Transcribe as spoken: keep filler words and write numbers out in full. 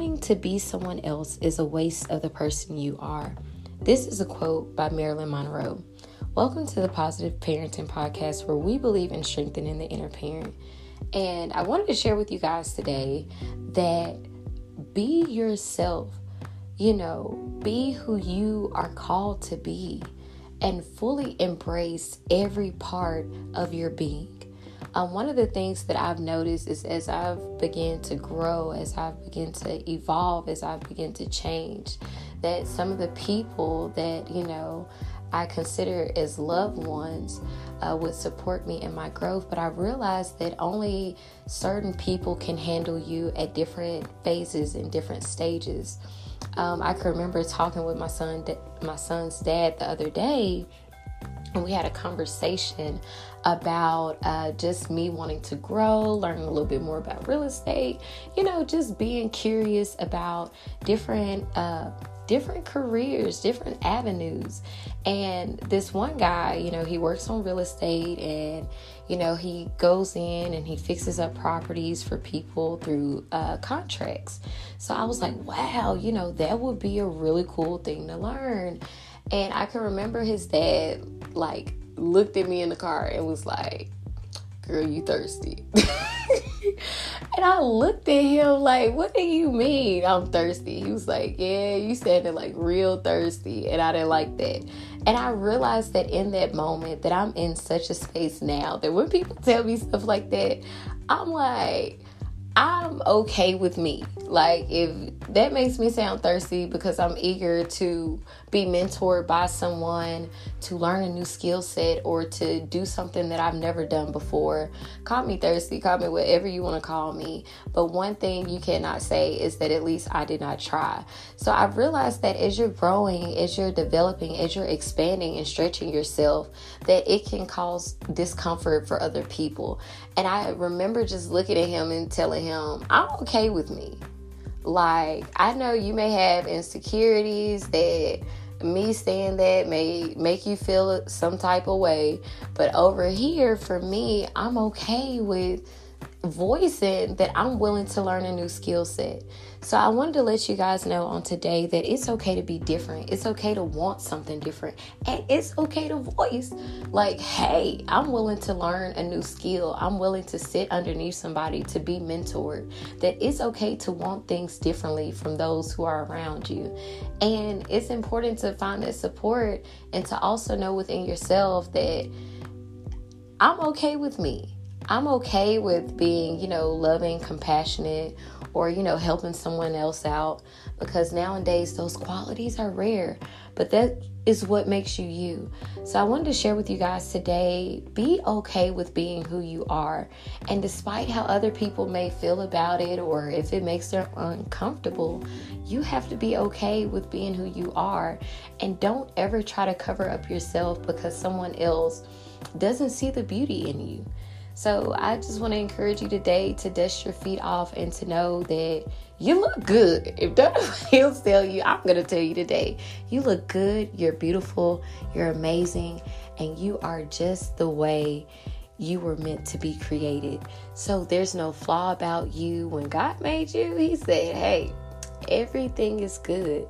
wanting to be someone else is a waste of the person you are. This is a quote by Marilyn Monroe. Welcome to the Positive Parenting Podcast, where we believe in strengthening the inner parent. And I wanted to share with you guys today that be yourself, you know, be who you are called to be, and fully embrace every part of your being. Um, one of the things that I've noticed is as I've begun to grow, as I've begun to evolve, as I've begun to change, that some of the people that, you know, I consider as loved ones uh, would support me in my growth, but I realized that only certain people can handle you at different phases and different stages. Um, I can remember talking with my son, my son's dad the other day, and we had a conversation about uh, just me wanting to grow, learning a little bit more about real estate, you know, just being curious about different uh, different careers, different avenues. And this one guy, you know, he works on real estate, and, you know, he goes in and he fixes up properties for people through uh, contracts. So I was like, wow, you know, that would be a really cool thing to learn. And I can remember his dad, like, looked at me in the car and was like, girl, you thirsty. And I looked at him like, what do you mean I'm thirsty? He was like, yeah, you sounded like real thirsty. And I didn't like that. And I realized that in that moment that I'm in such a space now that when people tell me stuff like that, I'm like, I'm okay with me. Like, if that makes me sound thirsty because I'm eager to be mentored by someone, to learn a new skill set, or to do something that I've never done before, call me thirsty, call me whatever you want to call me. But one thing you cannot say is that at least I did not try. So I've realized that as you're growing, as you're developing, as you're expanding and stretching yourself, that it can cause discomfort for other people. And I remember just looking at him and telling him, I'm okay with me. Like, I know you may have insecurities that me saying that may make you feel some type of way, but over here, for me, I'm okay with voicing that I'm willing to learn a new skill set. So I wanted to let you guys know on today that it's okay to be different. It's okay to want something different, and it's okay to voice like, hey, I'm willing to learn a new skill. I'm willing to sit underneath somebody, to be mentored. That it's okay to want things differently from those who are around you. And it's important to find that support and to also know within yourself that I'm okay with me. I'm okay with being, you know, loving, compassionate, or, you know, helping someone else out, because nowadays those qualities are rare, but that is what makes you you. So I wanted to share with you guys today, be okay with being who you are. And despite how other people may feel about it, or if it makes them uncomfortable, you have to be okay with being who you are. And don't ever try to cover up yourself because someone else doesn't see the beauty in you. So I just want to encourage you today to dust your feet off and to know that you look good. If nobody else tell you, I'm going to tell you today, you look good, you're beautiful, you're amazing, and you are just the way you were meant to be created. So there's no flaw about you. When God made you, he said, hey, everything is good.